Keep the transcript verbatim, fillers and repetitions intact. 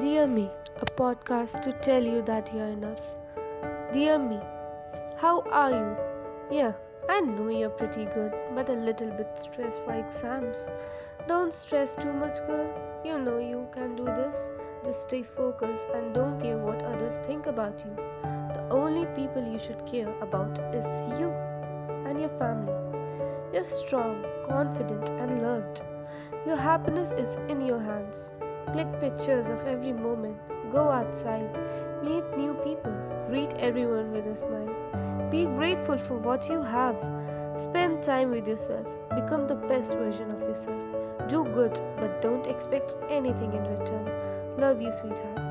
Dear Me, a podcast to tell you that you're enough. Dear me, how are you? Yeah, I know you're pretty good, but a little bit stressed for exams. Don't stress too much, girl. You know you can do this. Just stay focused and don't care what others think about you. The only people you should care about is you and your family. You're strong, confident, and loved. Your happiness is in your hands. Click pictures of every moment. Go outside. Meet new people. Greet everyone with a smile. Be grateful for what you have. Spend time with yourself. Become the best version of yourself. Do good, but don't expect anything in return. Love you, sweetheart.